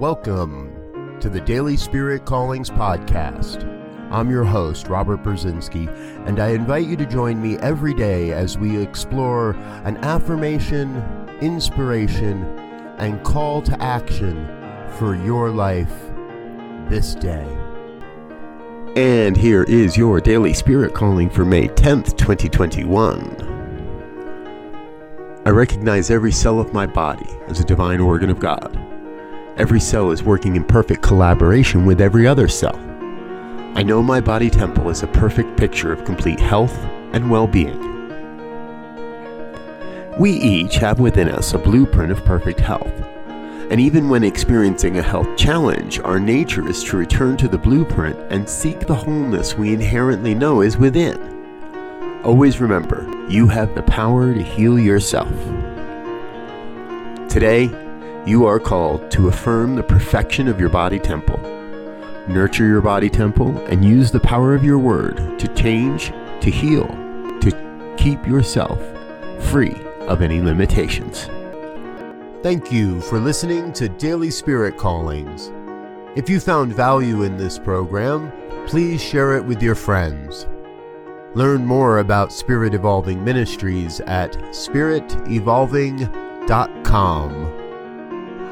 Welcome to the Daily Spirit Callings podcast. I'm your host, Robert Brzezinski, and I invite you to join me every day as we explore an affirmation, inspiration, and call to action for your life this day. And here is your Daily Spirit Calling for May 10th, 2021. I recognize every cell of my body as a divine organ of God. Every cell is working in perfect collaboration with every other cell. I know my body temple is a perfect picture of complete health and well-being. We each have within us a blueprint of perfect health. And even when experiencing a health challenge, our nature is to return to the blueprint and seek the wholeness we inherently know is within. Always remember, you have the power to heal yourself. Today, you are called to affirm the perfection of your body temple. Nurture your body temple and use the power of your word to change, to heal, to keep yourself free of any limitations. Thank you for listening to Daily Spirit Callings. If you found value in this program, please share it with your friends. Learn more about Spirit Evolving Ministries at spiritevolving.com.